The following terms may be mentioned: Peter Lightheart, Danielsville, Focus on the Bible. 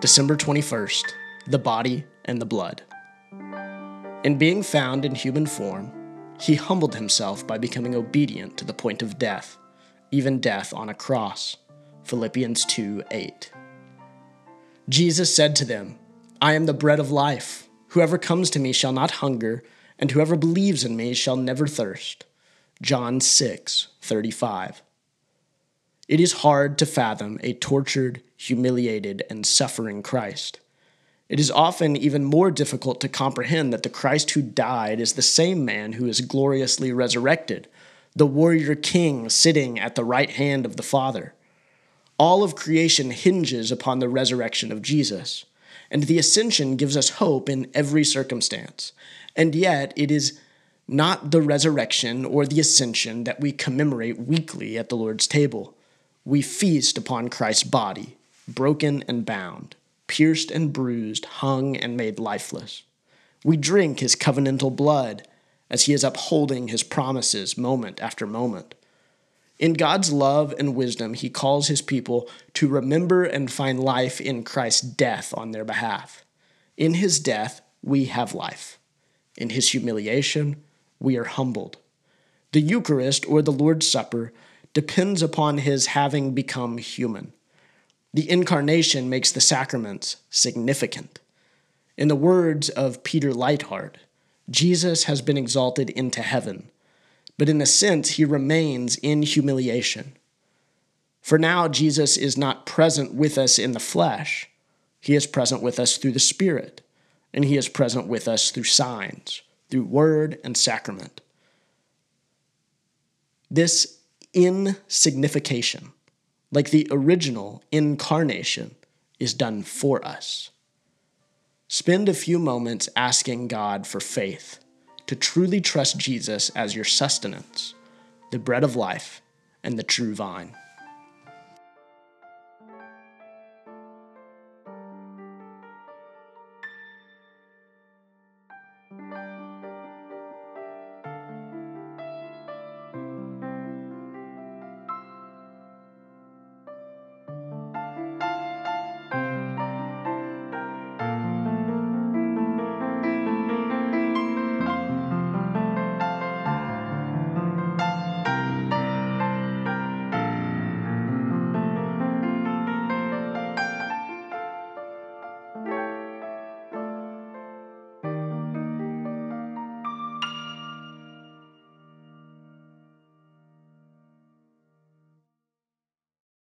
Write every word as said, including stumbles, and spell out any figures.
December twenty-first, the body and the blood. In being found in human form, he humbled himself by becoming obedient to the point of death, even death on a cross. Philippians two eight. Jesus said to them, I am the bread of life. Whoever comes to me shall not hunger, and whoever believes in me shall never thirst. John six thirty-five. It is hard to fathom a tortured, humiliated, and suffering Christ. It is often even more difficult to comprehend that the Christ who died is the same man who is gloriously resurrected, the warrior king sitting at the right hand of the Father. All of creation hinges upon the resurrection of Jesus, and the ascension gives us hope in every circumstance. And yet, it is not the resurrection or the ascension that we commemorate weekly at the Lord's table. We feast upon Christ's body, broken and bound, pierced and bruised, hung and made lifeless. We drink his covenantal blood as he is upholding his promises moment after moment. In God's love and wisdom, he calls his people to remember and find life in Christ's death on their behalf. In his death, we have life. In his humiliation, we are humbled. The Eucharist, or the Lord's Supper, depends upon his having become human. The incarnation makes the sacraments significant. In the words of Peter Lightheart, Jesus has been exalted into heaven, but in a sense, he remains in humiliation. For now, Jesus is not present with us in the flesh. He is present with us through the Spirit, and he is present with us through signs, through word and sacrament. This insignification, like the original incarnation, is done for us. Spend a few moments asking God for faith to truly trust Jesus as your sustenance, the bread of life, and the true vine.